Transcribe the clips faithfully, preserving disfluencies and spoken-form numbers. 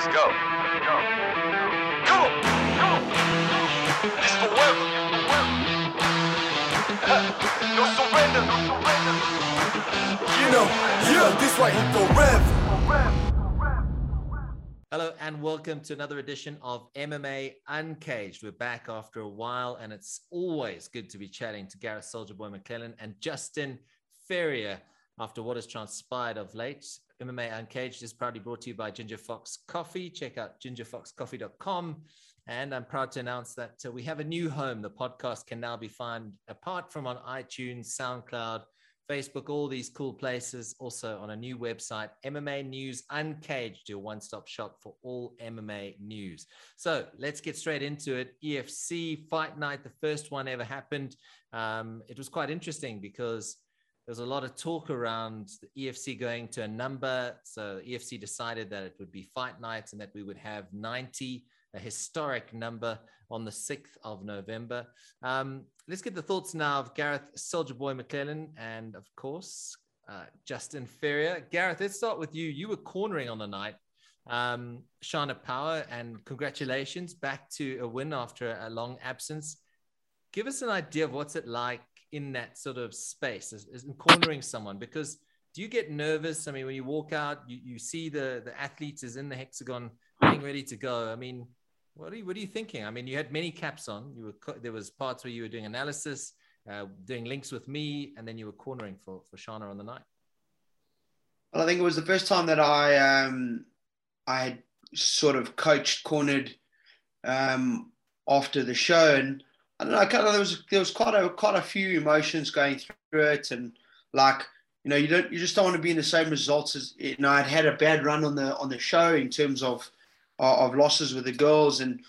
Let's go. Let's go. Come on. Come on. It's for work. No surrender. No surrender. You know, yeah, this right here forever. Hello and welcome to another edition of M M A Uncaged. We're back after a while, and it's always good to be chatting to Garreth Soldier Boy McClellan and Justin Ferrier after what has transpired of late. M M A Uncaged is proudly brought to you by Ginger Fox Coffee. Check out ginger fox coffee dot com. And I'm proud to announce that uh, we have a new home. The podcast can now be found, apart from on iTunes, SoundCloud, Facebook, all these cool places, also on a new website, M M A News Uncaged, your one-stop shop for all M M A news. So let's get straight into it. E F C Fight Night, the first one ever happened. Um, it was quite interesting because there's a lot of talk around the E F C going to a number. So E F C decided that it would be fight nights and that we would have ninety, a historic number on the sixth of November. Um, let's get the thoughts now of Garreth Soldier Boy McClellan and, of course, uh, Justin Ferrier. Garreth, let's start with you. You were cornering on the night. Um, Shauna Power, and congratulations, back to a win after a long absence. Give us an idea of what's it like in that sort of space, is, is cornering someone, because do you get nervous? I mean, when you walk out, you, you see the the athlete is in the hexagon, getting ready to go. I mean, what are you what are you thinking? I mean, you had many caps on. You were there was parts where you were doing analysis, uh, doing links with me, and then you were cornering for for Shauna on the night. Well, I think it was the first time that I um, I had sort of coached cornered um, after the show, and I don't know, kind of, there was there was quite a quite a few emotions going through it, and like you know, you don't you just don't want to be in the same results as you know. I'd had a bad run on the on the show in terms of of, of losses with the girls, and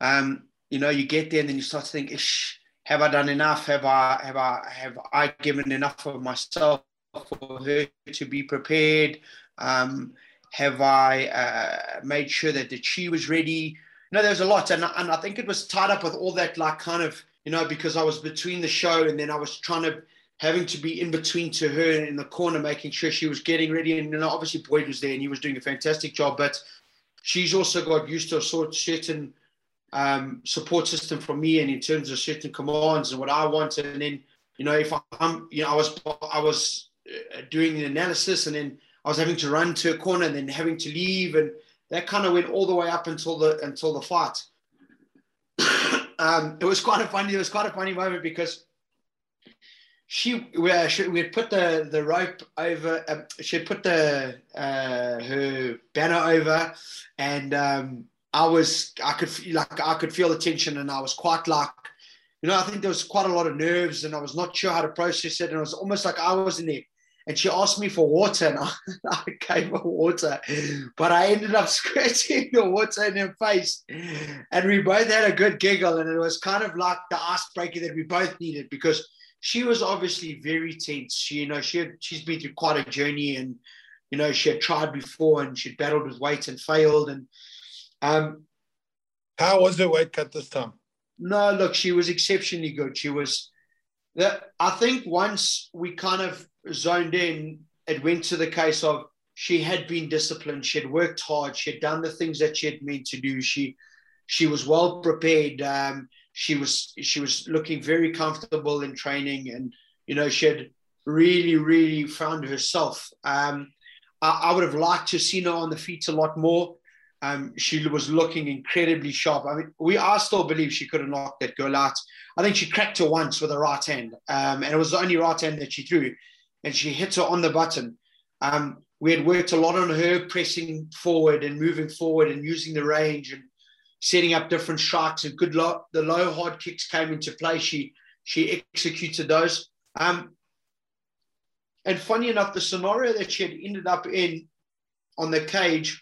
um, you know, you get there and then you start to think, Ish, have I done enough? Have I have I have I given enough of myself for her to be prepared? Um, have I uh, made sure that that she was ready? No, there's a lot. And, and I think it was tied up with all that, like, kind of, you know, because I was between the show and then I was trying to, having to be in between to her in the corner, making sure she was getting ready. And, you know, obviously Boyd was there and he was doing a fantastic job, but she's also got used to a sort of certain um, support system from me, and in terms of certain commands and what I want. And then, you know, if I'm, you know, I was, I was doing the analysis and then I was having to run to a corner and then having to leave, and that kind of went all the way up until the until the fight. um, it was quite a funny. It was quite a funny moment because she we, uh, she, we had put the the rope over. Um, she had put the uh, her banner over, and um, I was I could like I could feel the tension, and I was quite like, you know, I think there was quite a lot of nerves, and I was not sure how to process it, and it was almost like I was in there. And she asked me for water, and I, I gave her water, but I ended up scratching the water in her face. And we both had a good giggle, and it was kind of like the icebreaker that we both needed, because she was obviously very tense. She, you know, she had, she's been through quite a journey, and, you know, she had tried before, and she'd battled with weight and failed. And um, how was the weight cut this time? No, look, she was exceptionally good. She was, I think once we kind of zoned in, it went to the case of she had been disciplined, she had worked hard, she had done the things that she had meant to do, she she was well prepared, um she was she was looking very comfortable in training, and you know, she had really really found herself. um I, I would have liked to have seen her on the feet a lot more. Um she was looking incredibly sharp. I mean, we I still believe she could have knocked that girl out. I think she cracked her once with her right hand, um and it was the only right hand that she threw, and she hit her on the button. Um, we had worked a lot on her pressing forward and moving forward and using the range and setting up different strikes, and good luck. The low hard kicks came into play. She she executed those. Um, and funny enough, the scenario that she had ended up in on the cage,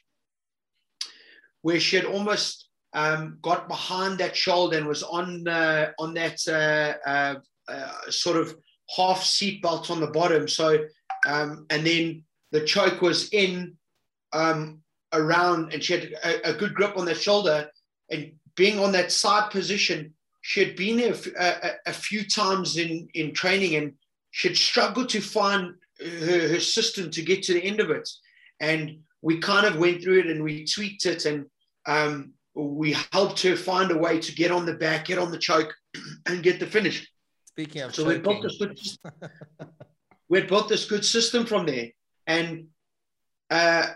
where she had almost um, got behind that shoulder and was on uh, on that uh, uh, uh, sort of half seat belt on the bottom. So, um, and then the choke was in um, around, and she had a, a good grip on the shoulder, and being on that side position, she had been there a, a, a few times in, in training, and she had struggled to find her, her system to get to the end of it. And we kind of went through it and we tweaked it, and um, we helped her find a way to get on the back, get on the choke, and get the finish. Speaking of so choking. we built this good, we built this good system from there. And uh,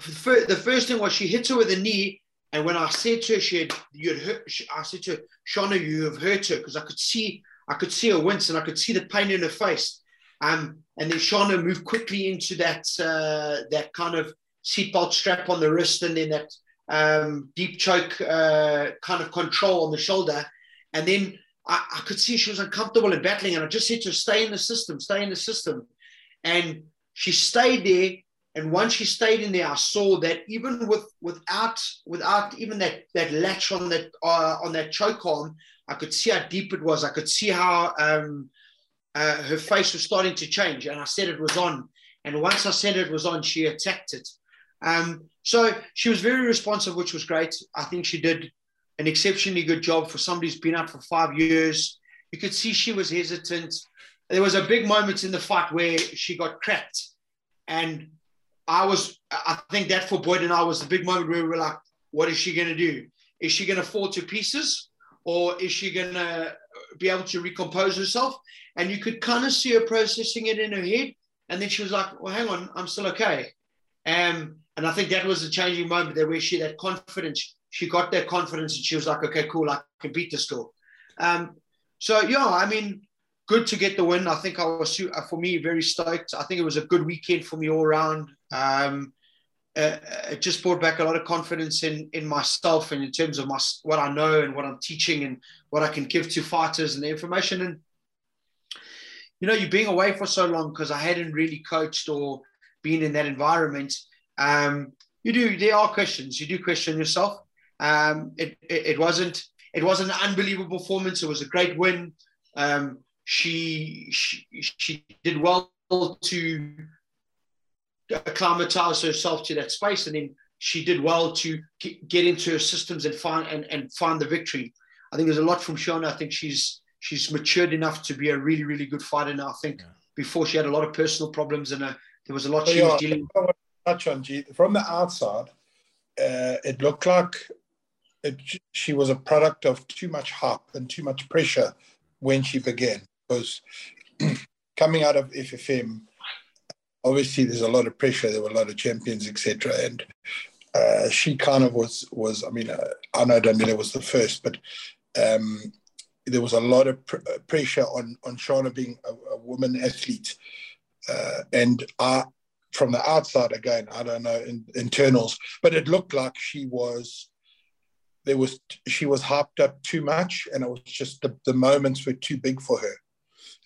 for, the first thing was she hits her with a knee. And when I said to her, she had, you'd hurt, I said to her, Shauna, you have hurt her, because I could see, I could see her wince and I could see the pain in her face. Um, and then Shauna moved quickly into that uh, that kind of seatbelt strap on the wrist, and then that um, deep choke uh, kind of control on the shoulder. And then I, I could see she was uncomfortable in battling, and I just said to her, stay in the system, stay in the system. And she stayed there. And once she stayed in there, I saw that even with without without even that that latch on that uh, on that choke arm, I could see how deep it was. I could see how um, uh, her face was starting to change. And I said it was on. And once I said it was on, she attacked it. Um, so she was very responsive, which was great. I think she did an exceptionally good job for somebody who's been out for five years. You could see she was hesitant. There was a big moment in the fight where she got cracked, and I was, I think that for Boyd and I was the big moment where we were like, what is she going to do? Is she going to fall to pieces, or is she going to be able to recompose herself? And you could kind of see her processing it in her head. And then she was like, well, hang on, I'm still okay. Um, and I think that was a changing moment there, where she, that confidence, she got that confidence, and she was like, okay, cool, I can beat this girl. Um, so, yeah, I mean, good to get the win. I think I was, for me, very stoked. I think it was a good weekend for me all around. Um, uh, it just brought back a lot of confidence in in myself, and in terms of my, what I know and what I'm teaching and what I can give to fighters and the information. And, you know, you're being away for so long, because I hadn't really coached or been in that environment. Um, you do, there are questions. You do question yourself. Um, it, it, it wasn't, it wasn't an unbelievable performance. It was a great win. Um, She, she she did well to acclimatize herself to that space, and then she did well to get into her systems and find and, and find the victory. I think there's a lot from Shauna. I think she's she's matured enough to be a really, really good fighter now. I think yeah. before she had a lot of personal problems, and a, there was a lot so she yeah, was dealing with. I want to touch on G. From the outside, uh, it looked like it, she was a product of too much hype and too much pressure when she began. Because coming out of F F M, obviously there's a lot of pressure. There were a lot of champions, et cetera. And uh, she kind of was, was I mean, uh, I know Damila was the first, but um, there was a lot of pr pressure on, on Shauna being a, a woman athlete. Uh, and I, from the outside, again, I don't know, in, internals, but it looked like she was... There was she was hyped up too much, and it was just the, the moments were too big for her.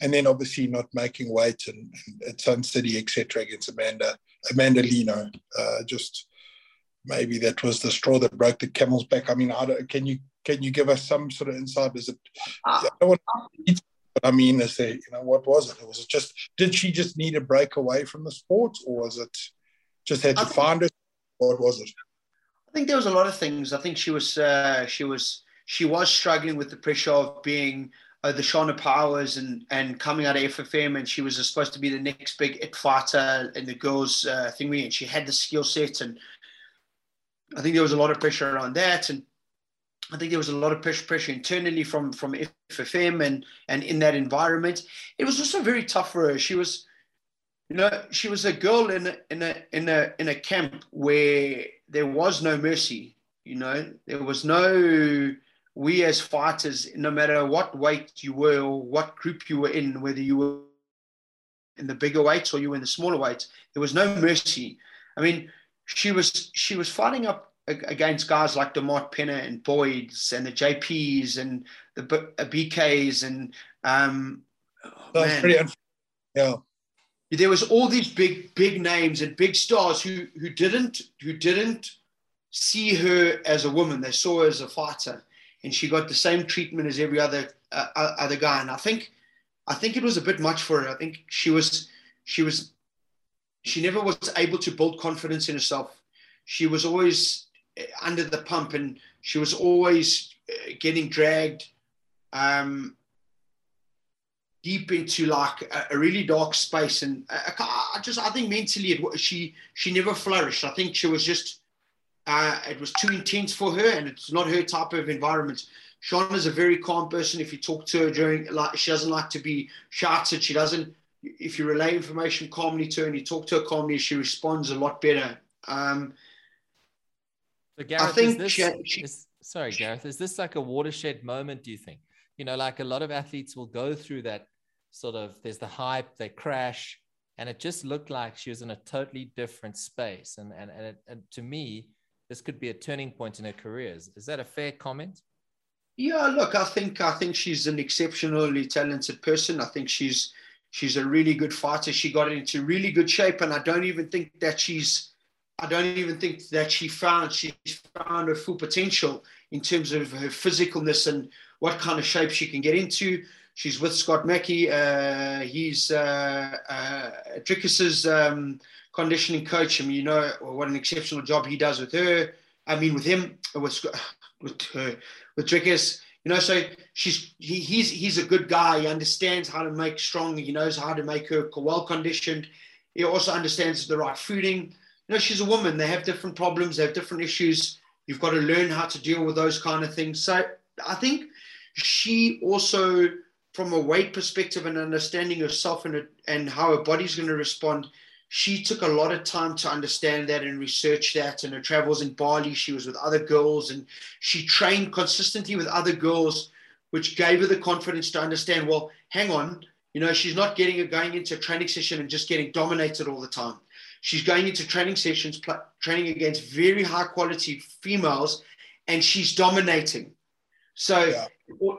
And then obviously not making weight, and, and at Sun City, et cetera, against Amanda Amanda Lino, uh, just maybe that was the straw that broke the camel's back. I mean, I don't, can you can you give us some sort of insight? Is it? I don't want to, but I mean, is there, you know, what was it? Was it just did she just need a break away from the sport, or was it just had to find her? What was it? I think there was a lot of things. I think she was uh, she was she was struggling with the pressure of being uh, the Shauna Powers and and coming out of F F M, and she was supposed to be the next big it fighter in the girls uh, thing. And she had the skill set, and I think there was a lot of pressure around that. And I think there was a lot of pressure, pressure internally from from F F M and and in that environment. It was also very tough for her. She was, you know, she was a girl in a, in a in a in a camp where there was no mercy, you know. There was no, we as fighters, no matter what weight you were or what group you were in, whether you were in the bigger weights or you were in the smaller weights, there was no mercy. I mean, she was she was fighting up against guys like Demart Penner and Boyd's and the J Ps and the B Ks and um. Oh, man. Pretty unfair. Yeah. There was all these big, big names and big stars who who didn't who didn't see her as a woman. They saw her as a fighter, and she got the same treatment as every other uh, other guy. And I think, I think it was a bit much for her. I think she was she was she never was able to build confidence in herself. She was always under the pump, and she was always getting dragged. Um, deep into like a, a really dark space. And I, I just, I think mentally it, she, she never flourished. I think she was just, uh, it was too intense for her, and it's not her type of environment. Shauna's a very calm person. If you talk to her during, like, she doesn't like to be shouted. She doesn't, if you relay information calmly to her and you talk to her calmly, she responds a lot better. Um, so Gareth, I think is this, she, she, is, sorry, Gareth, is this like a watershed moment, do you think? You know, like a lot of athletes will go through that sort of, there's the hype, they crash, and it just looked like she was in a totally different space. And, and, and, it, and to me, this could be a turning point in her career. Is, is that a fair comment? Yeah, look, I think I think she's an exceptionally talented person. I think she's she's a really good fighter. She got into really good shape, and I don't even think that she's I don't even think that she found she's found her full potential in terms of her physicalness and what kind of shape she can get into. She's with Scott Mackey. Uh, he's uh, uh, Dricus's um, conditioning coach. I mean, you know what an exceptional job he does with her. I mean, with him, with Scott. With her, with Dricus, you know, so she's he, he's he's a good guy. He understands how to make strong. He knows how to make her well conditioned. He also understands the right fooding. You know, she's a woman. They have different problems. They have different issues. You've got to learn how to deal with those kind of things. So I think she also, from a weight perspective and understanding herself and her, and how her body's going to respond, she took a lot of time to understand that and research that. And her travels in Bali, she was with other girls, and she trained consistently with other girls, which gave her the confidence to understand, well, hang on, you know, she's not getting going into a training session and just getting dominated all the time. She's going into training sessions, training against very high quality females, and she's dominating. So yeah.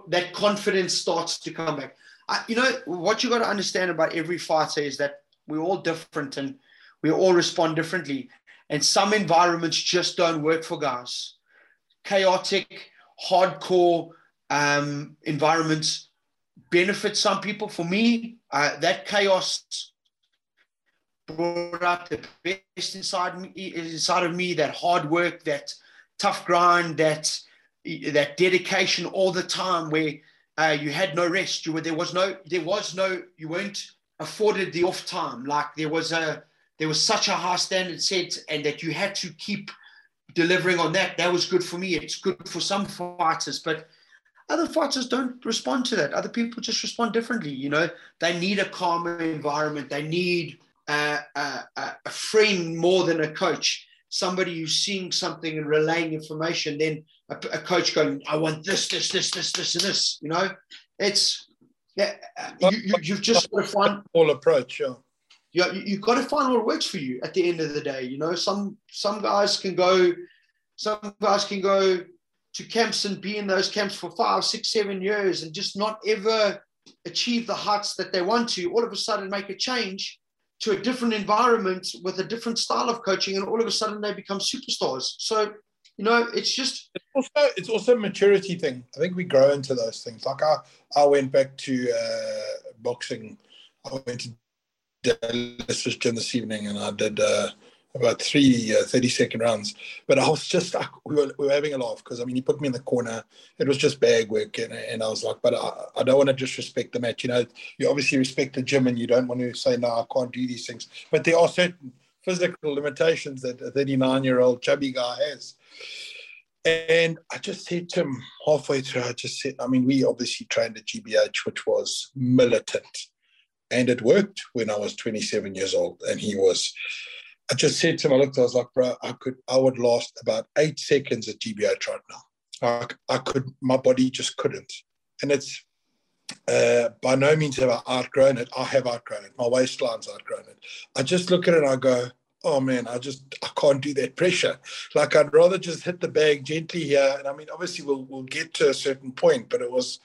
That confidence starts to come back. I, you know, what you got to understand about every fighter is that we're all different, and we all respond differently. And some environments just don't work for guys. Chaotic, hardcore um, environments benefit some people. For me, uh, that chaos brought out the best inside me, inside of me, that hard work, that tough grind, that, that dedication all the time, where uh, you had no rest. You were, there was no, there was no, you weren't afforded the off time. Like there was a there was such a high standard set, and that you had to keep delivering on that. That was good for me. It's good for some fighters, but other fighters don't respond to that. Other people just respond differently. You know, they need a calmer environment. They need uh, a, a friend more than a coach, somebody who's seeing something and relaying information, then a, a coach going, I want this, this, this, this, this, and this, you know. It's, yeah, you, you, you've just got to find all approach. Yeah, yeah, you, you've got to find what works for you. At the end of the day, you know, some some guys can go, some guys can go to camps and be in those camps for five, six, seven years and just not ever achieve the heights that they want to. All of a sudden, make a change to a different environment with a different style of coaching, and all of a sudden they become superstars. So, you know, it's just it's also it's also a maturity thing. I think we grow into those things. Like I, I went back to uh, boxing. I went to Dallas's gym this evening, and I did uh, about three uh, thirty-second rounds. But I was just like, we were, we were having a laugh because I mean, he put me in the corner. It was just bag work, and and I was like, but I, I don't want to disrespect the match. You know, you obviously respect the gym, and you don't want to say no, I can't do these things. But there are certain physical limitations that a thirty-nine-year-old chubby guy has. And I just said to him halfway through, I just said, I mean, we obviously trained at G B H, which was militant. And it worked when I was twenty-seven years old. And he was, I just said to him, I looked, I was like, bro, I could, I would last about eight seconds at G B H right now. I, I could, my body just couldn't. And it's, uh, by no means have I outgrown it. I have outgrown it. My waistline's outgrown it. I just look at it and I go, oh man, I just, I can't do that pressure. Like I'd rather just hit the bag gently here. And I mean, obviously we'll, we'll get to a certain point, but it was,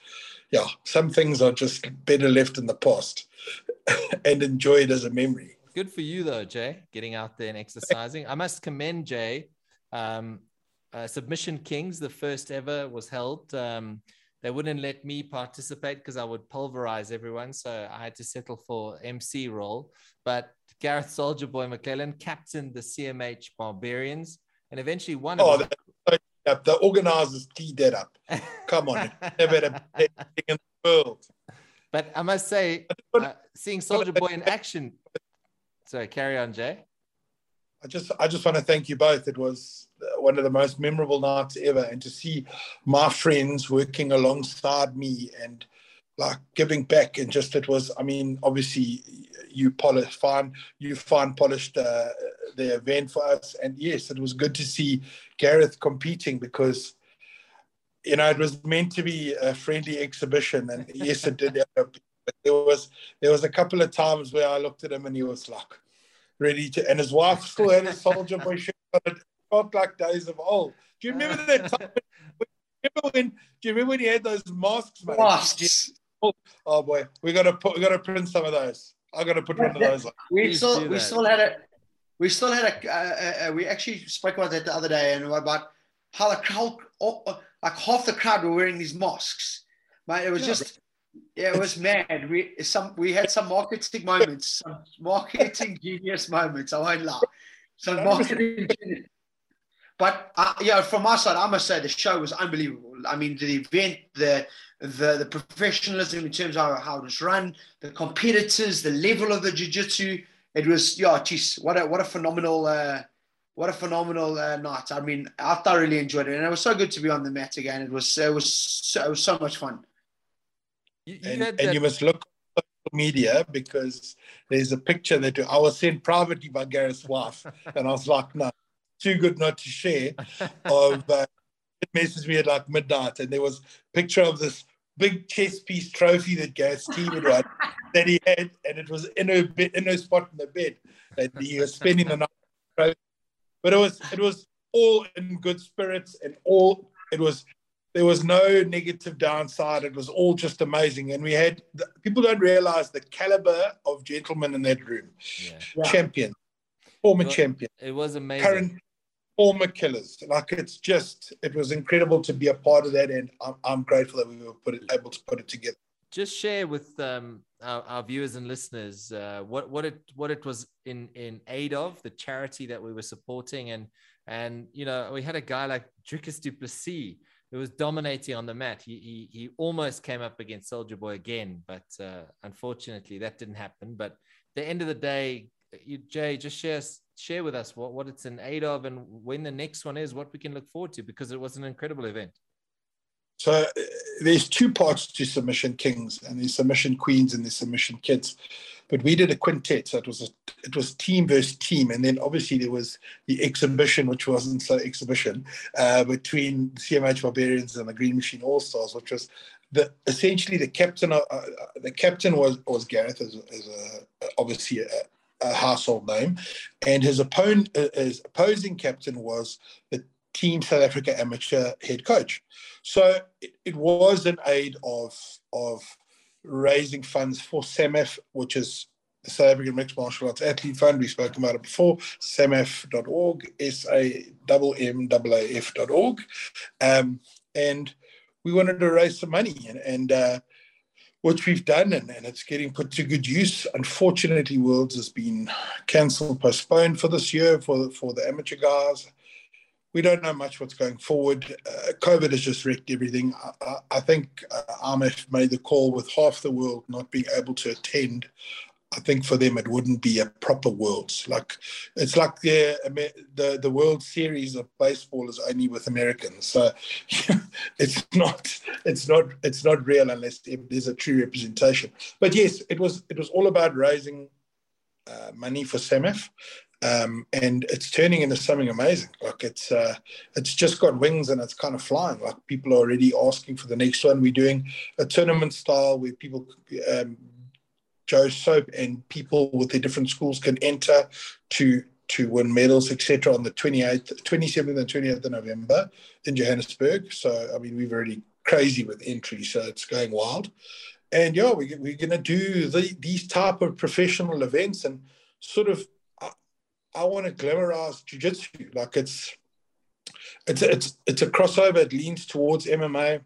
yeah, some things are just better left in the past and enjoy it as a memory. Good for you though, Jay, getting out there and exercising. I must commend Jay. Um, uh, Submission Kings, the first ever, was held. Um, they wouldn't let me participate because I would pulverize everyone. So I had to settle for M C role, but Garreth Soldier Boy McClellan captained the C M H Barbarians and eventually won. Oh, was... so up. The organizers teed that up. Come on. Never had a bad thing in the world. But I must say, uh, seeing Soldier Boy in action. So carry on, Jay. I just, I just want to thank you both. It was one of the most memorable nights ever, and to see my friends working alongside me and like giving back, and just it was. I mean, obviously, you polish fine, you fine polished uh, the event for us, and yes, it was good to see Gareth competing because, you know, it was meant to be a friendly exhibition, and yes, it did. But there was there was a couple of times where I looked at him and he was like, ready to, and his wife still had a Soldier Boy shirt, but it felt like days of old. Do you remember that time? Do you remember when? Do you remember when he had those masks? Mate? Masks. Oh boy, we gotta put, we gotta print some of those. I gotta put one of those on. We still, we still had a, we still had a. Uh, uh, we actually spoke about that the other day, and about how the crowd, like half the crowd, were wearing these masks. Mate, it was just. Yeah, it was mad. We some we had some marketing moments, some marketing genius moments. I won't lie, some marketing genius. But uh, yeah, from my side, I must say the show was unbelievable. I mean, the event, the the the professionalism in terms of how it was run, the competitors, the level of the jiu-jitsu. It was yeah, geez, what a what a phenomenal uh, what a phenomenal uh, night. I mean, I thoroughly enjoyed it, and it was so good to be on the mat again. It was it was so, it was so much fun. You, you and, and you must look at social media because there's a picture that I was sent privately by Gareth's wife, and I was like, no, too good not to share. Of uh, it messaged me at like midnight, and there was a picture of this big chess piece trophy that Gareth's team had won that he had, and it was in her bed, in her spot in the bed, and he was spending the night. But it was it was all in good spirits, and all it was. There was no negative downside. It was all just amazing. And we had, the, people don't realize the caliber of gentlemen in that room. Yeah. Wow. Champion, former it was, champion. It was amazing. Current, former killers. Like it's just, it was incredible to be a part of that. And I'm, I'm grateful that we were put it, able to put it together. Just share with um, our, our viewers and listeners uh, what, what, it, what it was in, in aid of, the charity that we were supporting. And, and you know, we had a guy like Dricus Duplessis. It was dominating on the mat. He, he, he almost came up against Soldier Boy again, but uh, unfortunately that didn't happen. But at the end of the day, you, Jay, just share, share with us what, what it's in aid of and when the next one is, what we can look forward to, because it was an incredible event. So uh, there's two parts to Submission Kings, and there's Submission Queens and there's Submission Kids. But we did a quintet, so it was, a, it was team versus team. And then obviously there was the exhibition, which wasn't so exhibition, uh, between C M H Barbarians and the Green Machine All Stars, which was the, essentially the captain. Of, uh, the captain was, was Gareth, as, as a, obviously a, a household name. And his, opponent, his opposing captain was the Team South Africa amateur head coach. So it, it was an aid of... of raising funds for SAMMAAF, which is the South African Mixed Martial Arts Athlete Fund. We spoke about it before, S A M M A A F dot org, S A M M A A F dot org. Um, and we wanted to raise some money, and, and uh, which we've done, and, and it's getting put to good use. Unfortunately, Worlds has been cancelled, postponed for this year for, for the amateur guys. We don't know much what's going forward. Uh, COVID has just wrecked everything. I, I, I think uh, S A M M A A F made the call with half the world not being able to attend. I think for them it wouldn't be a proper Worlds. Like it's like the the, the World Series of baseball is only with Americans. So it's not it's not it's not real unless there's a true representation. But yes, it was it was all about raising uh, money for S A M M A A F. Um, and it's turning into something amazing. Like it's uh, it's just got wings and it's kind of flying. Like people are already asking for the next one. We're doing a tournament style where people, um, Joe Soap and people with their different schools can enter to to win medals, et cetera. On the twenty-eighth, twenty-seventh and twenty-eighth of November in Johannesburg. So I mean, we've already crazy with entry. So it's going wild. And yeah, we, we're going to do the, these type of professional events and sort of. I want to glamorize jiu-jitsu. Like it's, it's, it's, it's a crossover. It leans towards M M A.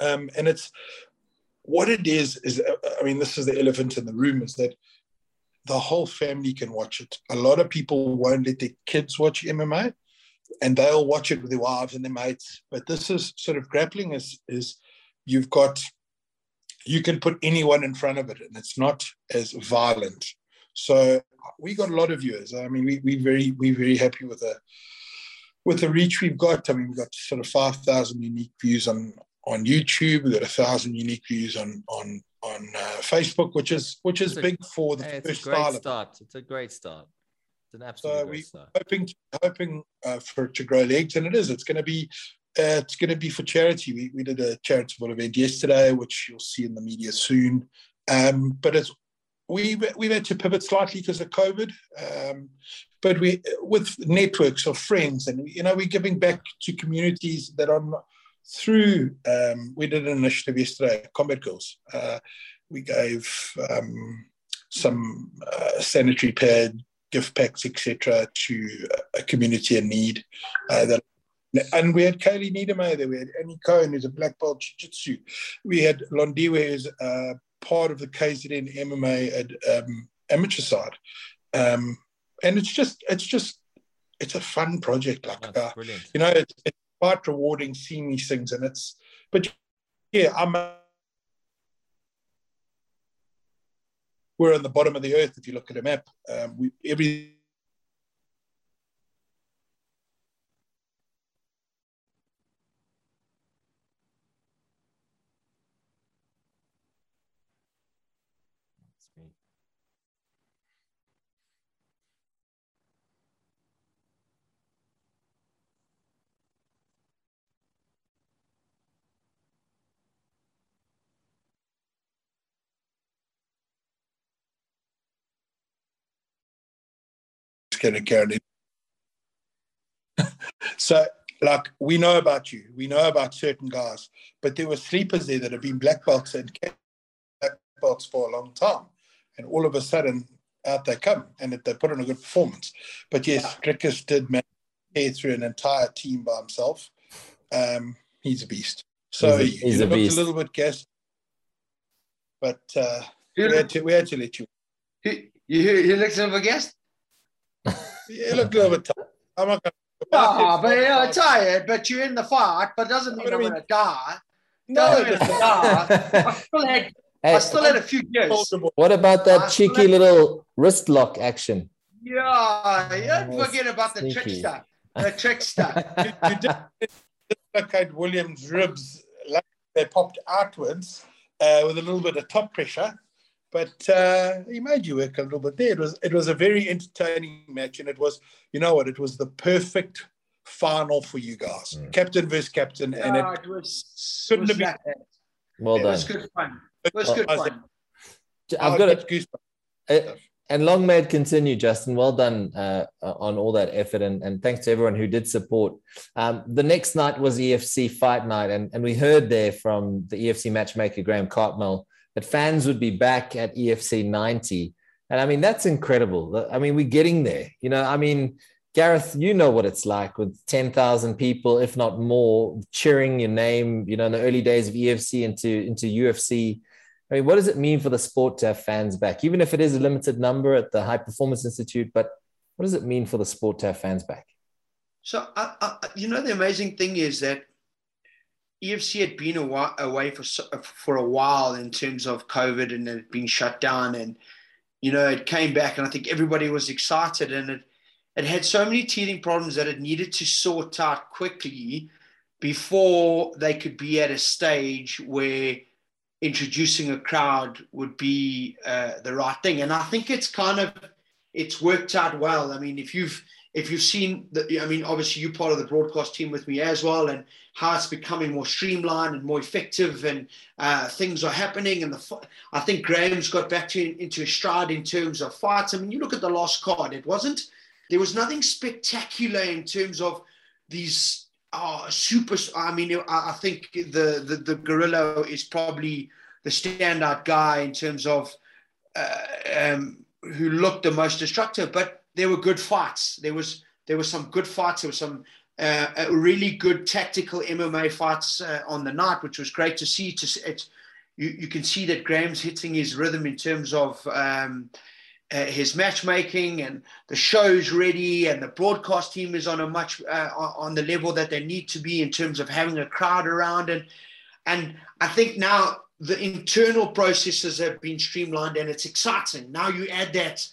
Um, and it's, what it is, is, I mean, this is the elephant in the room, is that the whole family can watch it. A lot of people won't let their kids watch M M A, and they'll watch it with their wives and their mates. But this is sort of grappling is, is you've got you can put anyone in front of it and it's not as violent. So we got a lot of viewers. I mean, we we very we very happy with the with the reach we've got. I mean, we've got sort of five thousand unique views on on YouTube. We've got a thousand unique views on on on uh, Facebook, which is which is it's big a, for the it's first a great style start. It's a great start. It's an absolute so great we start. hoping hoping uh, for it to grow legs, and it is. It's going to be. Uh, it's going to be for charity. We we did a charitable event yesterday, which you'll see in the media soon. Um, but it's we we've had to pivot slightly because of COVID. Um, but we with networks of friends, and you know, we're giving back to communities that are through. Um, we did an initiative yesterday, Combat Girls. Uh, we gave um, some uh, sanitary pad, gift packs, et cetera, to a community in need uh, that. And we had Kaylee Nidamay there. We had Annie Cohen, who's a black belt jiu-jitsu. We had Londiwe, who's uh, part of the K Z N M M A at, um, amateur side. Um, and it's just, it's just, it's a fun project. Like, uh, you know, it's, it's quite rewarding seeing these things. And it's, but yeah, I'm, uh, we're on the bottom of the earth. If you look at a map, um, we, every. So, like, we know about you, we know about certain guys, but there were sleepers there that have been black belts and black belts for a long time, and all of a sudden out they come, and if they put on a good performance. But yes, Dricus did manage to tear through an entire team by himself. Um, he's a beast. So he's a, he's he a looked beast. a little bit gassed, but uh, we, had to, we had to let you. He, you hear, he looks a little bit gassed. Yeah, look a little bit tired. I'm not gonna. No, but you know, tired. But you're in the fight, but doesn't mean I'm mean, gonna die. No, I'm gonna die. I still had, hey, I still had a few years. What about that I cheeky little had... wrist lock action? Yeah, you don't oh, forget about the sneaky. trickster. The trickster. you, you did dislocate William's ribs. Like they popped outwards uh, with a little bit of top pressure. But uh, he made you work a little bit there. It was it was a very entertaining match, and it was, you know what, it was the perfect final for you guys, mm. captain versus captain, yeah, and it, it was couldn't it was have been. Well it done. Was good fun. It was well, good fun. I've got a, goosebumps. And long may it continue, Justin. Well done uh, on all that effort, and, and thanks to everyone who did support. Um, the next night was E F C Fight Night, and and we heard there from the E F C matchmaker Graham Cartmell that fans would be back at E F C ninety. And I mean, that's incredible. I mean, we're getting there. You know, I mean, Gareth, you know what it's like with ten thousand people, if not more, cheering your name, you know, in the early days of E F C into, into U F C. I mean, what does it mean for the sport to have fans back? Even if it is a limited number at the High Performance Institute, but what does it mean for the sport to have fans back? So, uh, uh, you know, the amazing thing is that E F C had been away for for a while in terms of COVID, and it had been shut down, and, you know, it came back, and I think everybody was excited, and it, it had so many teething problems that it needed to sort out quickly before they could be at a stage where introducing a crowd would be uh, the right thing. And I think it's kind of, it's worked out well. I mean, if you've, If you've seen, the, I mean, obviously you're part of the broadcast team with me as well, and how it's becoming more streamlined and more effective, and uh, things are happening. And the I think Graham's got back to into his stride in terms of fights. I mean, you look at the last card; it wasn't there was nothing spectacular in terms of these uh, super. I mean, I, I think the, the the Gorilla is probably the standout guy in terms of uh, um, who looked the most destructive, but. There were good fights. There was there were some good fights. There were some uh, really good tactical M M A fights uh, on the night, which was great to see. To it, you, you can see that Graham's hitting his rhythm in terms of um, uh, his matchmaking, and the show's ready, and the broadcast team is on a much uh, on the level that they need to be in terms of having a crowd around. And and I think now the internal processes have been streamlined, and it's exciting. Now you add that,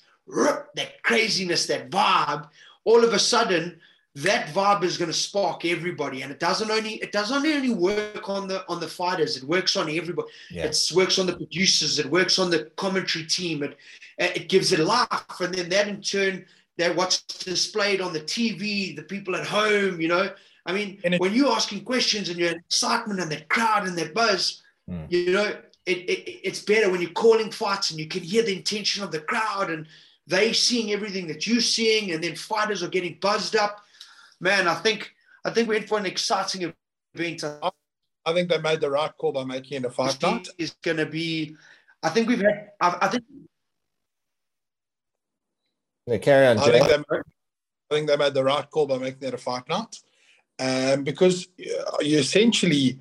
that craziness, that vibe, all of a sudden that vibe is going to spark everybody. And it doesn't only, it doesn't only work on the, on the fighters. It works on everybody. Yeah. It works on the producers. It works on the commentary team. It, it gives it life. And then that in turn, that what's displayed on the T V, the people at home, you know, I mean, it, when you're asking questions and you're excitement and that crowd and that buzz, mm. you know, it, it it's better when you're calling fights and you can hear the intention of the crowd and they seeing everything that you're seeing, and then fighters are getting buzzed up. Man, I think I think we're in for an exciting event. I think they made the right call by making it a fight night. It's going to be, I think we've had, I, I think. They carry on, Jay. I think they made, I think they made the right call by making it a fight night. Um, because you're essentially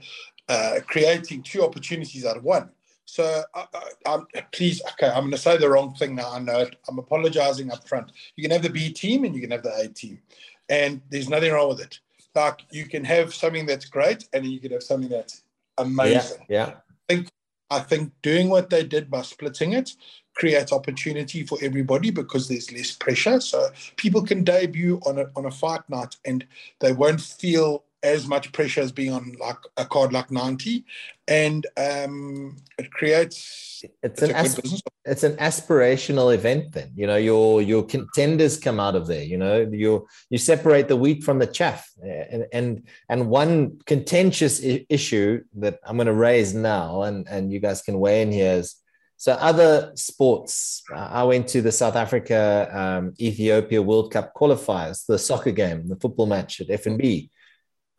uh, creating two opportunities out of one. So, I, I, I'm, please, okay, I'm going to say the wrong thing now. I know it. I'm apologizing up front. You can have the B team and you can have the A team. And there's nothing wrong with it. Like, you can have something that's great and you can have something that's amazing. Yeah. yeah. I think, I think doing what they did by splitting it creates opportunity for everybody because there's less pressure. So people can debut on a, on a fight night and they won't feel as much pressure as being on like a card like ninety. And um, it creates... It's, it's, an asp- it's an aspirational event then. You know, your your contenders come out of there. You know, your, you separate the wheat from the chaff. And and, and one contentious I- issue that I'm going to raise now, and, and you guys can weigh in here, is so other sports. I went to the South Africa, um, Ethiopia World Cup qualifiers, the soccer game, the football match at F N B.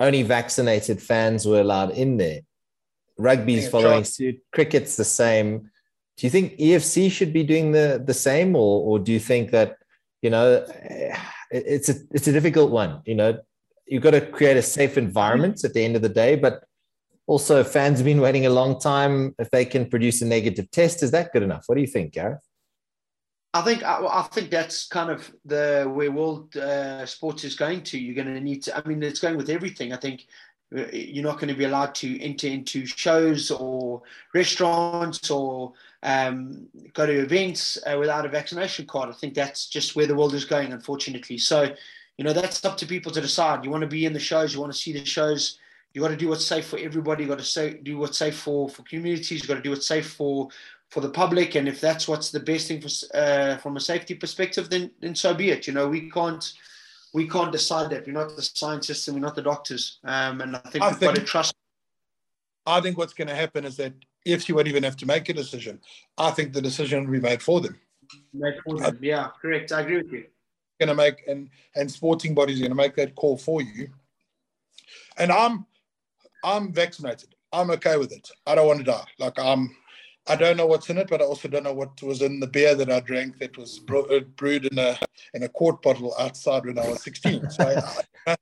Only vaccinated fans were allowed in there. Rugby's following suit. Cricket's the same. Do you think E F C should be doing the, the same, or, or do you think that, you know, it's a, it's a difficult one? You know, you've got to create a safe environment at the end of the day, but also fans have been waiting a long time. If they can produce a negative test, is that good enough? What do you think, Gareth? I think I, I think that's kind of the where world uh, sports is going to. You're going to need to, I mean, it's going with everything. I think you're not going to be allowed to enter into shows or restaurants or um, go to events uh, without a vaccination card. I think that's just where the world is going, unfortunately. So, you know, that's up to people to decide. You want to be in the shows, you want to see the shows, you got to do what's safe for everybody. You got to say, do what's safe for, for communities. You got to do what's safe for, for the public. And if that's what's the best thing for, uh, from a safety perspective, then, then so be it. You know, we can't, we can't decide that. We're not the scientists and we're not the doctors. Um, and I think I we've think, got to trust. I think what's going to happen is that E F C won't even have to make a decision. I think the decision will be made for them. Made for them. I, yeah, correct. I agree with you. Going to make, and, and sporting bodies are going to make that call for you. And I'm, I'm vaccinated. I'm okay with it. I don't want to die. Like I'm, I don't know what's in it, but I also don't know what was in the beer that I drank that was brewed in a in a quart bottle outside when I was sixteen. So I, I,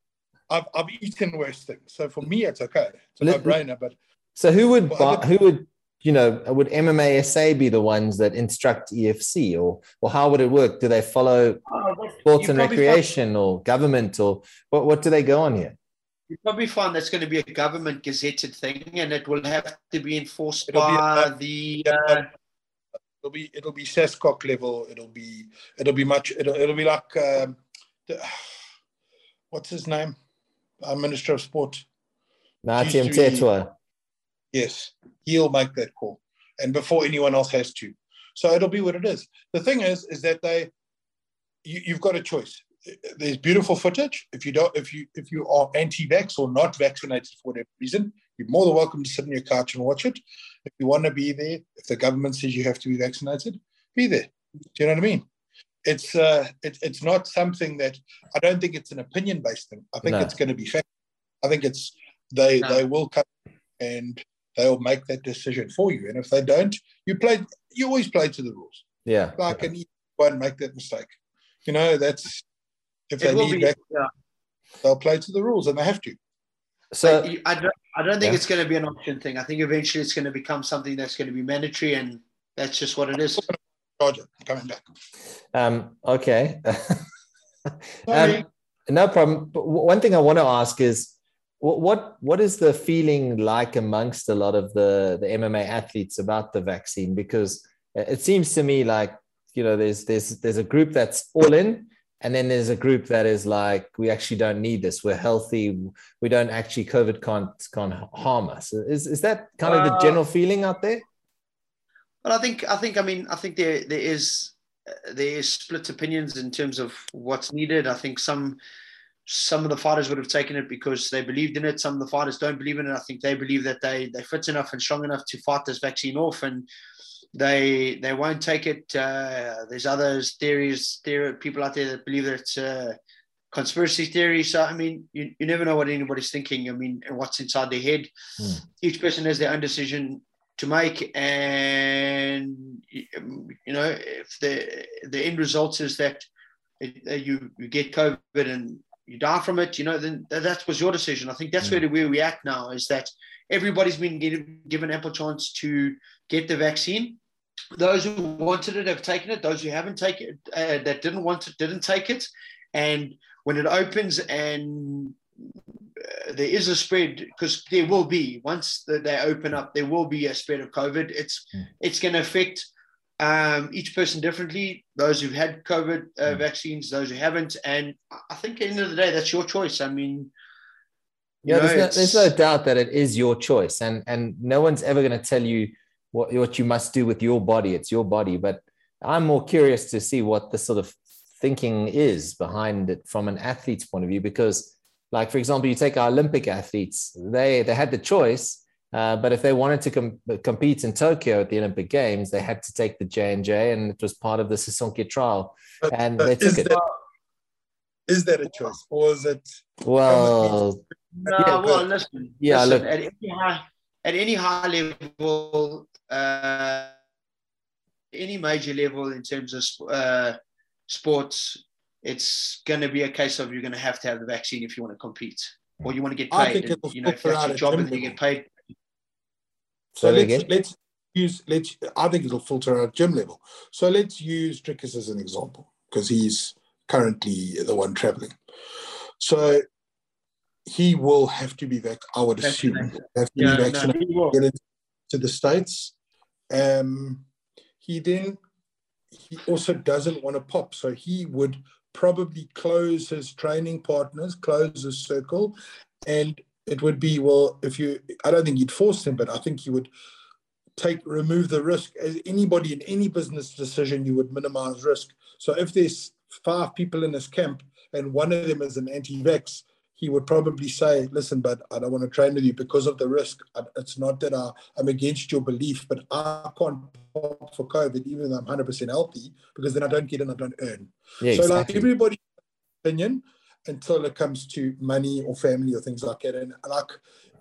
I've I've eaten worse things. So for me, it's okay. It's a no-brainer. But so who would well, who would you know would M M A S A be the ones that instruct E F C, or or how would it work? Do they follow oh, sports and recreation find- or government, or what what do they go on here? You probably find that's going to be a government gazetted thing, and it will have to be enforced it'll by be, the. Uh, it'll be it'll be SASCOC level. It'll be it'll be much. It'll it'll be like um, the, what's his name, our Minister of Sport, Natem Tetwa. Yes, he'll make that call, and before anyone else has to. So it'll be what it is. The thing is, is that they, you, you've got a choice. There's beautiful footage. If you don't, if you if you are anti-vax or not vaccinated for whatever reason, you're more than welcome to sit on your couch and watch it. If you want to be there, if the government says you have to be vaccinated, be there. Do you know what I mean? It's uh, it, it's not something that I don't think it's an opinion-based thing. I think no. it's going to be fact. I think it's they no. they will come and they'll make that decision for you. And if they don't, you play. You always play to the rules. Yeah, like okay. and you won't make that mistake. You know that's. If they need be, back, yeah. they'll play to the rules, and they have to. So I, I don't, I don't think yeah. it's going to be an option thing. I think eventually it's going to become something that's going to be mandatory, and that's just what it is. Roger, coming back. Um, okay. um, no problem. But one thing I want to ask is, What, what what is the feeling like amongst a lot of the, the M M A athletes about the vaccine? Because it seems to me like, you know, there's there's there's a group that's all in, and then there's a group that is like, we actually don't need this. We're healthy. We don't actually, COVID can't can't harm us. Is is that kind of the general feeling out there? Well, I think I think I mean I think there there is there is split opinions in terms of what's needed. I think some. Some of the fighters would have taken it because they believed in it. Some of the fighters don't believe in it. I think they believe that they, they're fit enough and strong enough to fight this vaccine off, and they they won't take it. Uh, there's other theories, theory, people out there that believe that it's a conspiracy theory. So, I mean, you, you never know what anybody's thinking. I mean, what's inside their head. Mm. Each person has their own decision to make. And, you know, if the, the end result is that you, you get COVID and you die from it, you know, then that was your decision. I think that's really where we at now, is that everybody's been given ample chance to get the vaccine. Those who wanted it have taken it. Those who haven't taken it, uh, that didn't want it, didn't take it. And when it opens and uh, there is a spread, because there will be, once the, they open up, there will be a spread of COVID. It's, mm. it's going to affect Um, each person differently, those who've had COVID uh, mm. vaccines, those who haven't. And I think at the end of the day, that's your choice. I mean, yeah, you know, there's, no, there's no doubt that it is your choice. And, and no one's ever going to tell you what, what you must do with your body. It's your body. But I'm more curious to see what the sort of thinking is behind it from an athlete's point of view. Because, like, for example, you take our Olympic athletes, they, they had the choice. Uh, but if they wanted to com- compete in Tokyo at the Olympic Games, they had to take the J and J, and it was part of the Sisonke trial, but, and but they took is it. That, is that a choice, or is it? Well, no, yeah, well, listen. Yeah, listen, look. At any high, at any high level, uh, any major level in terms of uh, sports, it's going to be a case of you're going to have to have the vaccine if you want to compete, or you want to get paid. And, you know, if that's your job and you get paid. So let's, let's use, let's, I think it'll filter out gym level. So let's use Dricus as an example, because he's currently the one traveling. So he will have to be back, I would assume, have to yeah, be vaccinated no, to, to the States. Um, he then, he also doesn't want to pop. So he would probably close his training partners, close his circle, and it would be, well, if you, I don't think you'd force him, but I think you would take, remove the risk. As anybody in any business decision, you would minimize risk. So if there's five people in this camp and one of them is an anti-vax, he would probably say, listen, but I don't want to train with you because of the risk. It's not that I, I'm against your belief, but I can't pop for COVID even though I'm one hundred percent healthy, because then I don't get and I don't earn. Yeah, so exactly. Like everybody's opinion, until it comes to money or family or things like that. And like,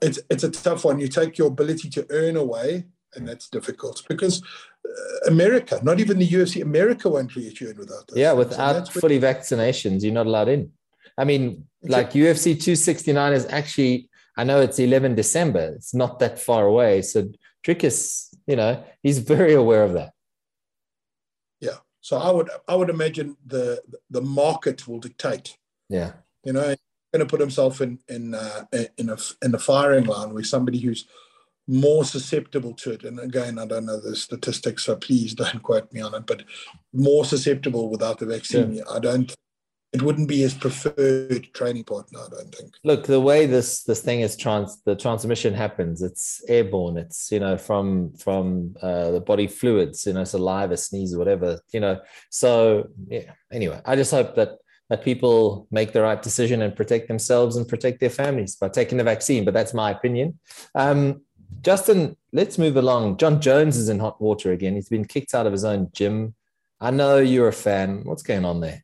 it's it's a tough one. You take your ability to earn away, and that's difficult, because uh, America, not even the U F C, America won't let you in without that. Yeah, without fully vaccinations, you're not allowed in. I mean, like U F C two sixty-nine is actually, I know it's the eleventh of December. It's not that far away. So Dricus, you know, he's very aware of that. Yeah. So I would I would imagine the the market will dictate. Yeah, you know, he's going to put himself in in uh, in a in the firing line with somebody who's more susceptible to it. And again, I don't know the statistics, so please don't quote me on it. But more susceptible without the vaccine, yeah. I don't. It wouldn't be his preferred training partner, I don't think. Look, the way this this thing is trans the transmission happens, it's airborne. It's, you know, from from uh, the body fluids, you know, saliva, sneeze, whatever, you know. So yeah. Anyway, I just hope that. that people make the right decision and protect themselves and protect their families by taking the vaccine. But that's my opinion. Um, Justin, let's move along. Jon Jones is in hot water again. He's been kicked out of his own gym. I know you're a fan. What's going on there?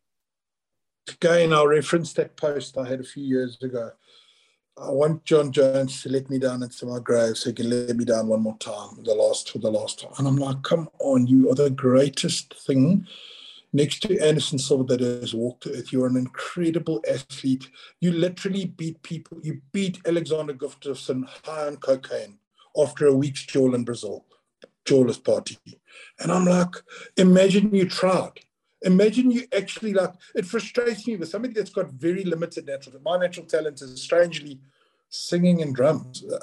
Again, I'll reference that post I had a few years ago. I want Jon Jones to let me down into my grave so he can let me down one more time, the last for the last time. And I'm like, come on, you are the greatest thing. Next to Anderson Silva that has walked the earth, you're an incredible athlete. You literally beat people. You beat Alexander Gustafsson high on cocaine after a week's duel in Brazil, jawless party. And I'm like, imagine you tried. Imagine you actually, like, it frustrates me with somebody that's got very limited natural. My natural talent is strangely singing and drums. Uh,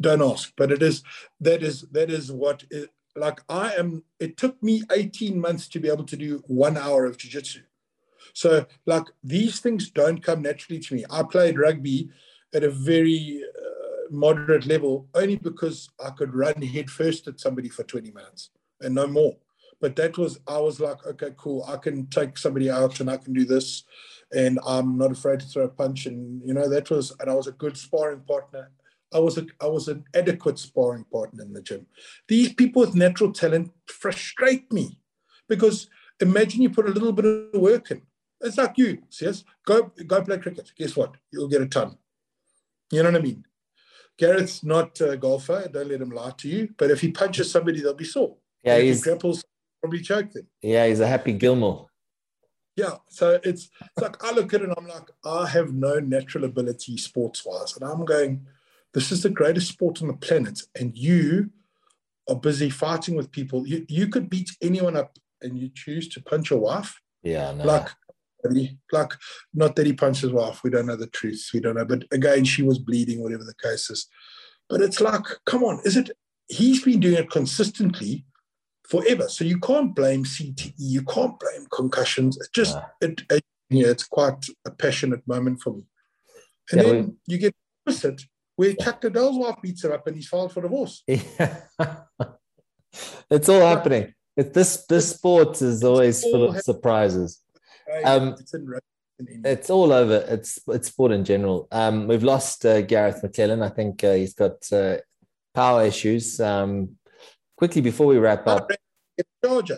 don't ask, but it is, that is, that is what it, like I am, it took me eighteen months to be able to do one hour of jiu-jitsu. So like these things don't come naturally to me. I played rugby at a very uh, moderate level only because I could run head first at somebody for twenty minutes and no more. But that was, I was like, okay, cool. I can take somebody out and I can do this and I'm not afraid to throw a punch. And, you know, that was, and I was a good sparring partner. I was, a, I was an adequate sparring partner in the gym. These people with natural talent frustrate me because imagine you put a little bit of work in. It's like you, yes, go, go play cricket. Guess what? You'll get a ton. You know what I mean? Gareth's not a golfer. Don't let him lie to you. But if he punches somebody, they'll be sore. Yeah, if he's... he grapples, probably choke them. Yeah, he's a Happy Gilmore. Yeah, so it's, it's like I look at it and I'm like, I have no natural ability sports-wise. And I'm going, this is the greatest sport on the planet. And you are busy fighting with people. You, you could beat anyone up and you choose to punch your wife. Yeah, no. Like, like, not that he punched his wife. We don't know the truth. We don't know. But again, she was bleeding, whatever the case is. But it's like, come on, is it? He's been doing it consistently forever. So you can't blame C T E. You can't blame concussions. It's just, yeah. it, it, yeah, it's quite a passionate moment for me. And yeah, then we, you get the opposite, where Chuck Liddell's wife beats him up and he's filed for divorce. Yeah. It's all but, happening. It, this this sport is always full of surprises. Um, it's all over. It's it's sport in general. Um, we've lost uh, Gareth McClellan. I think uh, he's got uh, power issues. Um, quickly before we wrap up, charger.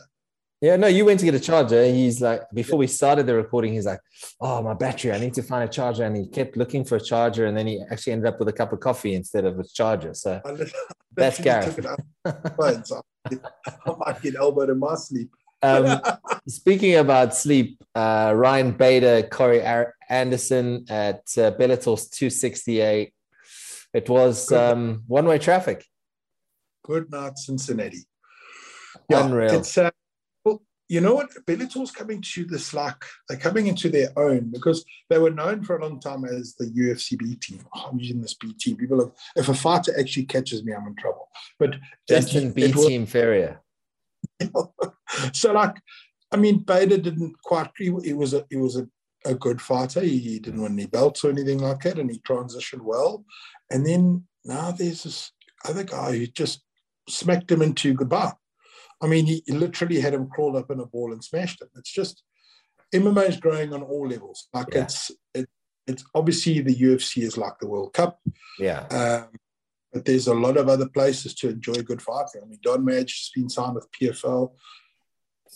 Yeah, no, you went to get a charger. He's like, before we started the recording, he's like, "Oh, my battery. I need to find a charger." And he kept looking for a charger, and then he actually ended up with a cup of coffee instead of a charger. So that's Gareth. I might get elbowed in my sleep. Um, speaking about sleep, uh, Ryan Bader, Corey Ar- Anderson at uh, Bellator's two sixty-eight. It was um, one-way traffic. Good night, Cincinnati. Yeah, unreal. It's, uh, well, you know what? Bellator's coming to this like, they're coming into their own because they were known for a long time as the U F C B team. Oh, I'm using this B team. People have, if a fighter actually catches me, I'm in trouble. But Justin it, B it was, team Ferrier. So like, I mean, Bader didn't quite. He, he was a he was a, a good fighter. He, he didn't win any belts or anything like that, and he transitioned well. And then now there's this other guy who just smacked him into goodbye. I mean, he, he literally had him crawled up in a ball and smashed him. It's just M M A is growing on all levels. Like yeah. it's it, it's obviously the U F C is like the World Cup. Yeah. Um, But there's a lot of other places to enjoy good fighting. I mean, Don Madge has been signed with P F L.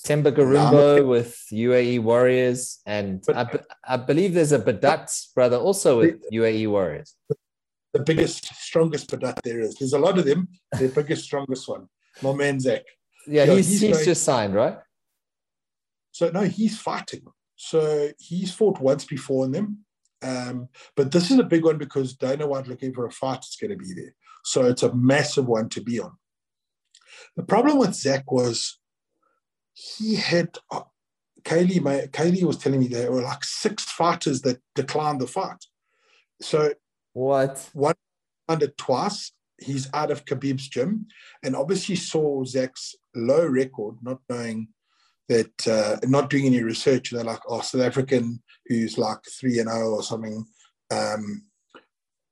Timba Garumbo um, with U A E Warriors. And but, I, I believe there's a Badat brother also with the, U A E Warriors. The biggest, strongest Badat there is. There's a lot of them. The biggest, strongest one. My man, Zach. Yeah, you he's, know, he's, he's going, just signed, right? So, no, he's fighting. So, he's fought once before in them. Um, but this is a big one because Dana White looking for a fight is going to be there. So it's a massive one to be on. The problem with Zach was he had, uh, Kaylee, my, Kaylee was telling me there were like six fighters that declined the fight. So what? One under twice, he's out of Khabib's gym. And obviously saw Zach's low record, not knowing that, uh, not doing any research. And they're like, oh, South African who's like three and oh or something. Um,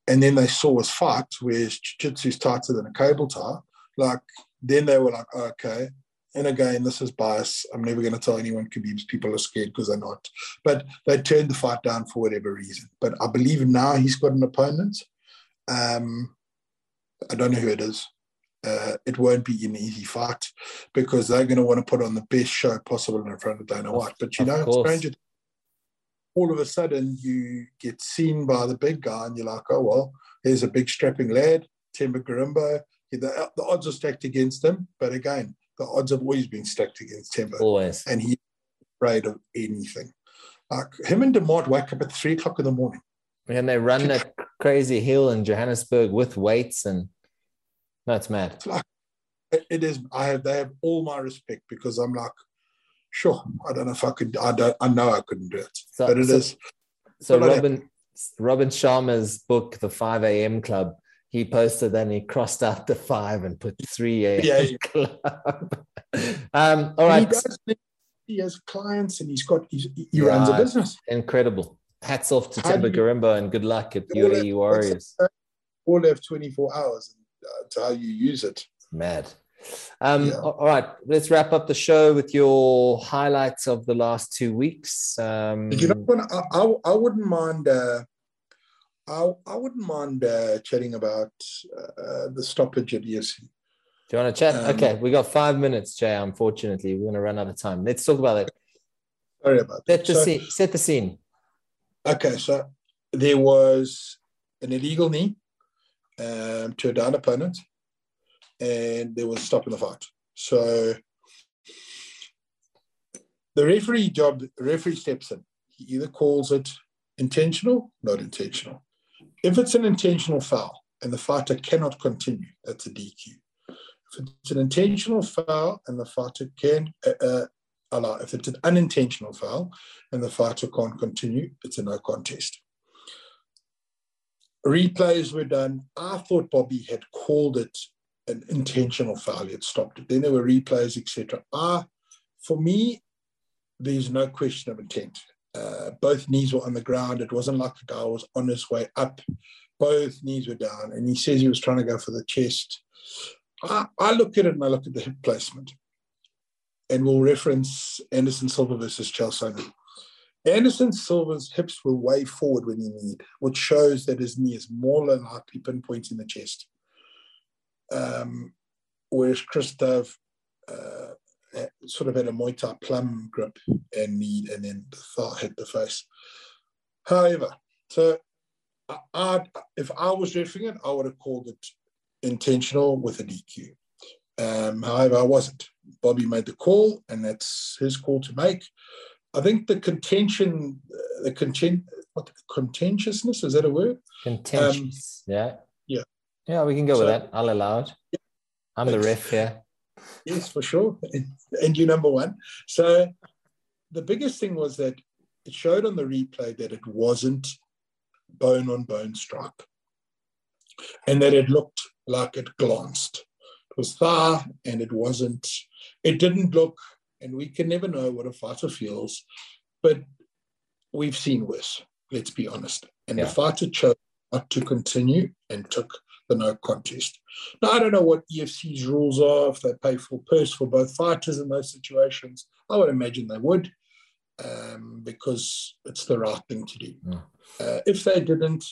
and then they saw his fight, where jiu-jitsu's tighter than a cable tie. Like, then they were like, oh, okay. And again, this is bias. I'm never going to tell anyone Khabib's people are scared because they're not. But they turned the fight down for whatever reason. But I believe now he's got an opponent. Um, I don't know who it is. Uh, it won't be an easy fight because they're going to want to put on the best show possible in front of Dana White. But, you know, it's strange. All of a sudden, you get seen by the big guy and you're like, oh, well, there's a big strapping lad, Timba Garumbo. The, the odds are stacked against him. But again, the odds have always been stacked against Timba. Always. And he's afraid of anything. Like him and DeMart wake up at three o'clock in the morning. And they run that crazy hill in Johannesburg with weights and... No, it's mad. It's like, it is. I have. They have all my respect because I'm like, sure. I don't know if I could. I don't. I know I couldn't do it. So, but it so, is. So Robin, Robin Sharma's book, The five a.m. Club, he posted and he crossed out the five and put three a.m. Yeah. Club. um, all right. He, does, he has clients and he's got, he's, he right. runs a business. Incredible. Hats off to Timba Garumbo and good luck at U A E Warriors. All have twenty-four hours uh, to how you use it. It's mad. Um, yeah. All right, let's wrap up the show with your highlights of the last two weeks. Um, you know, I, I, I wouldn't mind. Uh, I I wouldn't mind uh, chatting about uh, the stoppage at E F C. Do you want to chat? Um, okay, we got five minutes, Jay. Unfortunately, we're going to run out of time. Let's talk about it. Sorry about that. Set the so, scene. Set the scene. Okay, so there was an illegal knee um, to a down opponent. And there was a stop in the fight. So the referee job, referee steps in. He either calls it intentional, not intentional. If it's an intentional foul and the fighter cannot continue, that's a D Q. If it's an intentional foul and the fighter can uh, allow, if it's an unintentional foul and the fighter can't continue, it's a no contest. Replays were done. I thought Bobby had called it an intentional foul, had stopped it. Then there were replays, et cetera. Ah, for me, there's no question of intent. Uh, both knees were on the ground. It wasn't like the guy was on his way up. Both knees were down, and he says he was trying to go for the chest. I, I look at it and I look at the hip placement, and we'll reference Anderson Silva versus Chelsea. Anderson Silva's hips were way forward when he kneed, which shows that his knee is more than likely pinpointing the chest. Um, whereas Christo uh, sort of had a Muay Thai plum grip and knee, and then the thigh hit the face. However, so I, I, if I was refereeing it, I would have called it intentional with a D Q. Um, however, I wasn't. Bobby made the call, and that's his call to make. I think the contention, the content, what contentiousness is that a word? Contentious, um, yeah. Yeah, we can go so, with that. I'll allow it. Yeah. I'm the ref here. Yes, for sure. And, and you number one. So the biggest thing was that it showed on the replay that it wasn't bone-on-bone strike and that it looked like it glanced. It was thigh and it wasn't. It didn't look, and we can never know what a fighter feels, but we've seen worse, let's be honest. And yeah. the fighter chose not to continue and took the no contest. Now, I don't know what E F C's rules are, if they pay full purse for both fighters in those situations. I would imagine they would um, because it's the right thing to do. Mm. Uh, if they didn't,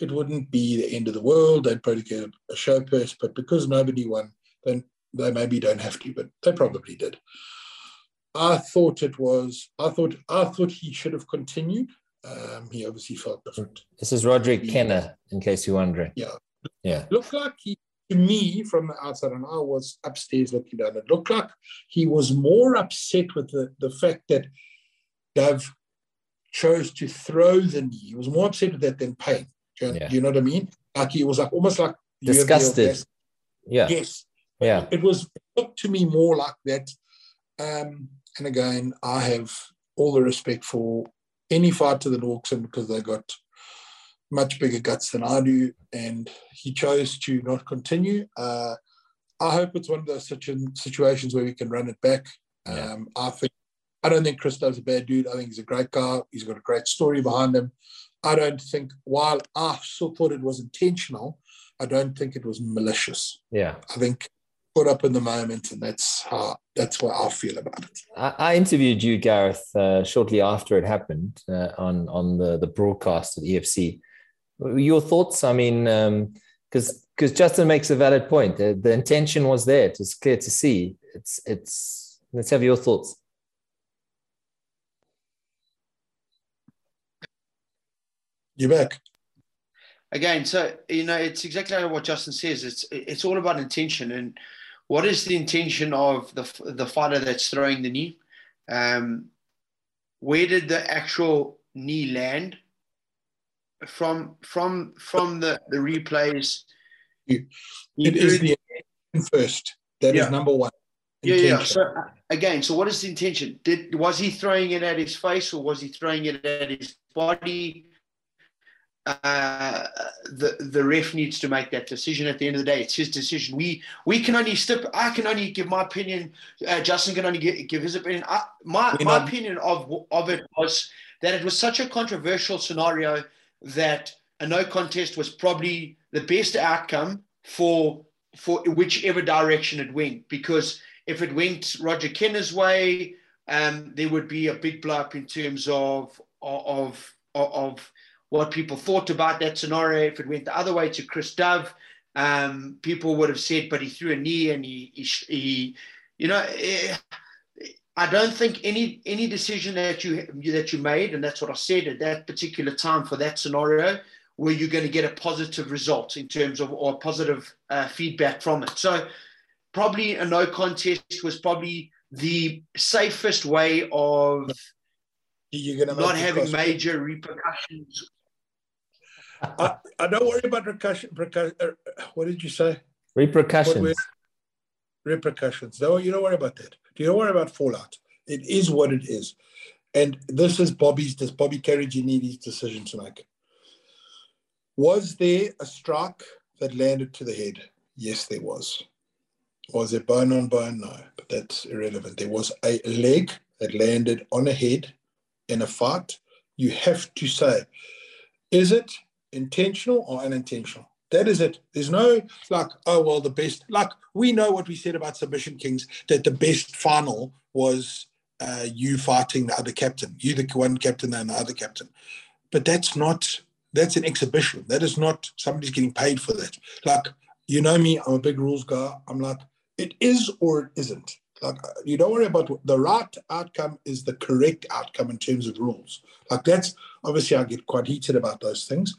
it wouldn't be the end of the world. They'd probably get a show purse, but because nobody won, then they maybe don't have to, but they probably did. I thought it was, I thought, I thought he should have continued. Um, he obviously felt different. This is Roderick Kenner, in case you're wondering. Yeah. Yeah, looked like he, to me, from the outside, and I was upstairs looking down, it looked like he was more upset with the, the fact that Dove chose to throw the knee. He was more upset with that than pain. Do you, yeah. do you know what I mean? Like he was like almost like disgusted. Yeah. Yes. Yeah. It was it looked to me more like that. Um, and again, I have all the respect for any fighter that walks in because they got much bigger guts than I do, and he chose to not continue. Uh, I hope it's one of those situ- situations where we can run it back. Yeah. Um, I think I don't think Christo's a bad dude. I think he's a great guy. He's got a great story behind him. I don't think, while I still thought it was intentional, I don't think it was malicious. Yeah, I think put up in the moment, and that's how that's what I feel about it. I, I interviewed you, Gareth, uh, shortly after it happened uh, on on the the broadcast at E F C. Your thoughts? I mean, because um, because Justin makes a valid point. The, the intention was there; it was clear to see. It's it's. Let's have your thoughts. You're back again. So you know, it's exactly what Justin says. It's it's all about intention, and what is the intention of the the fighter that's throwing the knee? Um, where did the actual knee land? From from from the, the replays, it is the first. That yeah. is number one. Intention. Yeah, yeah. So again, so what is the intention? Did was he throwing it at his face or was he throwing it at his body? uh, the the ref needs to make that decision. At the end of the day, it's his decision. We we can only step. I can only give my opinion. Uh, Justin can only give, give his opinion. I, my We're my not- opinion of of it was that it was such a controversial scenario that a no contest was probably the best outcome for for whichever direction it went, because if it went Roger Kenner's way, um, there would be a big blow up in terms of of of, of what people thought about that scenario. If it went the other way to Chris Dove, um, people would have said, but he threw a knee and he, he, he you know, I don't think any any decision that you that you made, and that's what I said at that particular time for that scenario, where you're going to get a positive result in terms of, or positive uh, feedback from it. So probably a no contest was probably the safest way of you're gonna not having major repercussions. I, I don't worry about repercussion. Percu- what did you say? Repercussions. Repercussions. No, you don't worry about that. You don't worry about fallout. It is what it is. And this is Bobby's, this Bobby Carrigini's decision to make. Was there a strike that landed to the head? Yes, there was. Was there bone on bone? No, but that's irrelevant. There was a leg that landed on a head in a fight. You have to say, is it intentional or unintentional? That is it. There's no like, oh, well, the best. Like, we know what we said about Submission Kings, that the best final was uh, you fighting the other captain. You the one captain and the other captain. But that's not... That's an exhibition. That is not, somebody's getting paid for that. Like, you know me, I'm a big rules guy. I'm like, it is or it isn't. Like, you don't worry about the right outcome is the correct outcome in terms of rules. Like, that's, obviously I get quite heated about those things.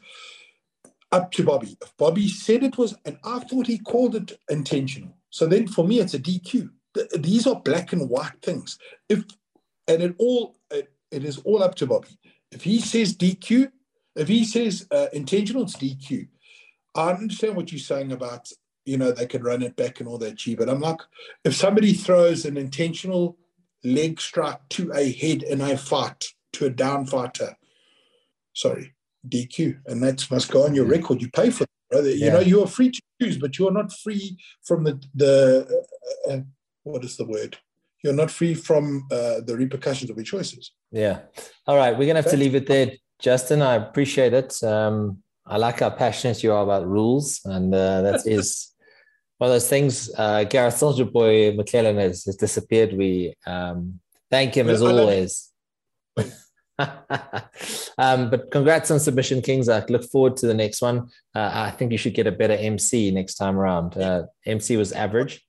Up to Bobby. If Bobby said it was, and I thought he called it intentional. So then for me, it's a D Q. These are black and white things. If, and it all, it, it is all up to Bobby. If he says D Q, if he says uh, intentional, it's D Q. I understand what you're saying about, you know, they could run it back and all that, gee, but I'm like, if somebody throws an intentional leg strike to a head in a fight, to a down fighter, sorry, D Q. And that must go on your record. You pay for it, brother. Yeah. You know, you are free to choose, but you're not free from the, the uh, uh, what is the word? You're not free from uh, the repercussions of your choices. Yeah. All right. We're going to have That's- to leave it there. Justin, I appreciate it. Um, I like how passionate you are about rules, and uh, that is one of those things. Uh, Garreth Soldier Boy McClellan has, has disappeared. We um, thank him as I always. um, but congrats on Submission Kings. I look forward to the next one. Uh, I think you should get a better M C next time around. Uh, M C was average.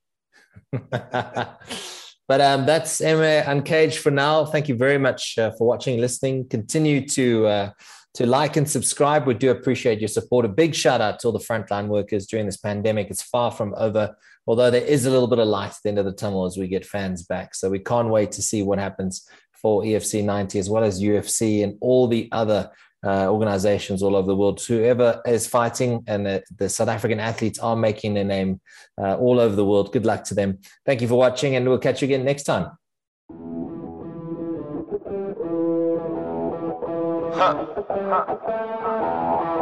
But um, that's M M A Uncaged for now. Thank you very much uh, for watching, listening. Continue to uh, to like and subscribe. We do appreciate your support. A big shout out to all the frontline workers during this pandemic. It's far from over, although there is a little bit of light at the end of the tunnel as we get fans back. So we can't wait to see what happens for E F C ninety, as well as U F C and all the other uh, organizations all over the world. Whoever is fighting, and the, the South African athletes are making their name uh, all over the world. Good luck to them. Thank you for watching, and we'll catch you again next time. Huh. Huh.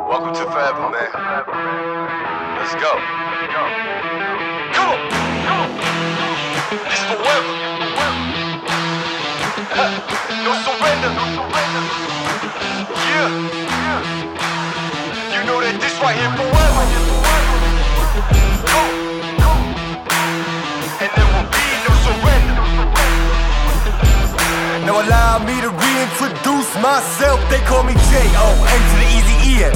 Welcome to Forever, man. Let's go. Let's go. Come on. Come on. It's forever. Huh. No surrender, no surrender. Yeah, yeah. You know that this right here forever, forever. Go, go. And there will be no surrender. Now allow me to reintroduce myself. They call me J O N to the easy E N.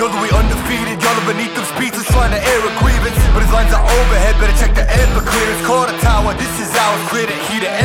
Know that we undefeated. Y'all are beneath them speeches trying to air a grievance, but his lines are overhead. Better check the air for clearance. Call the tower. This is ours. Clear the heat.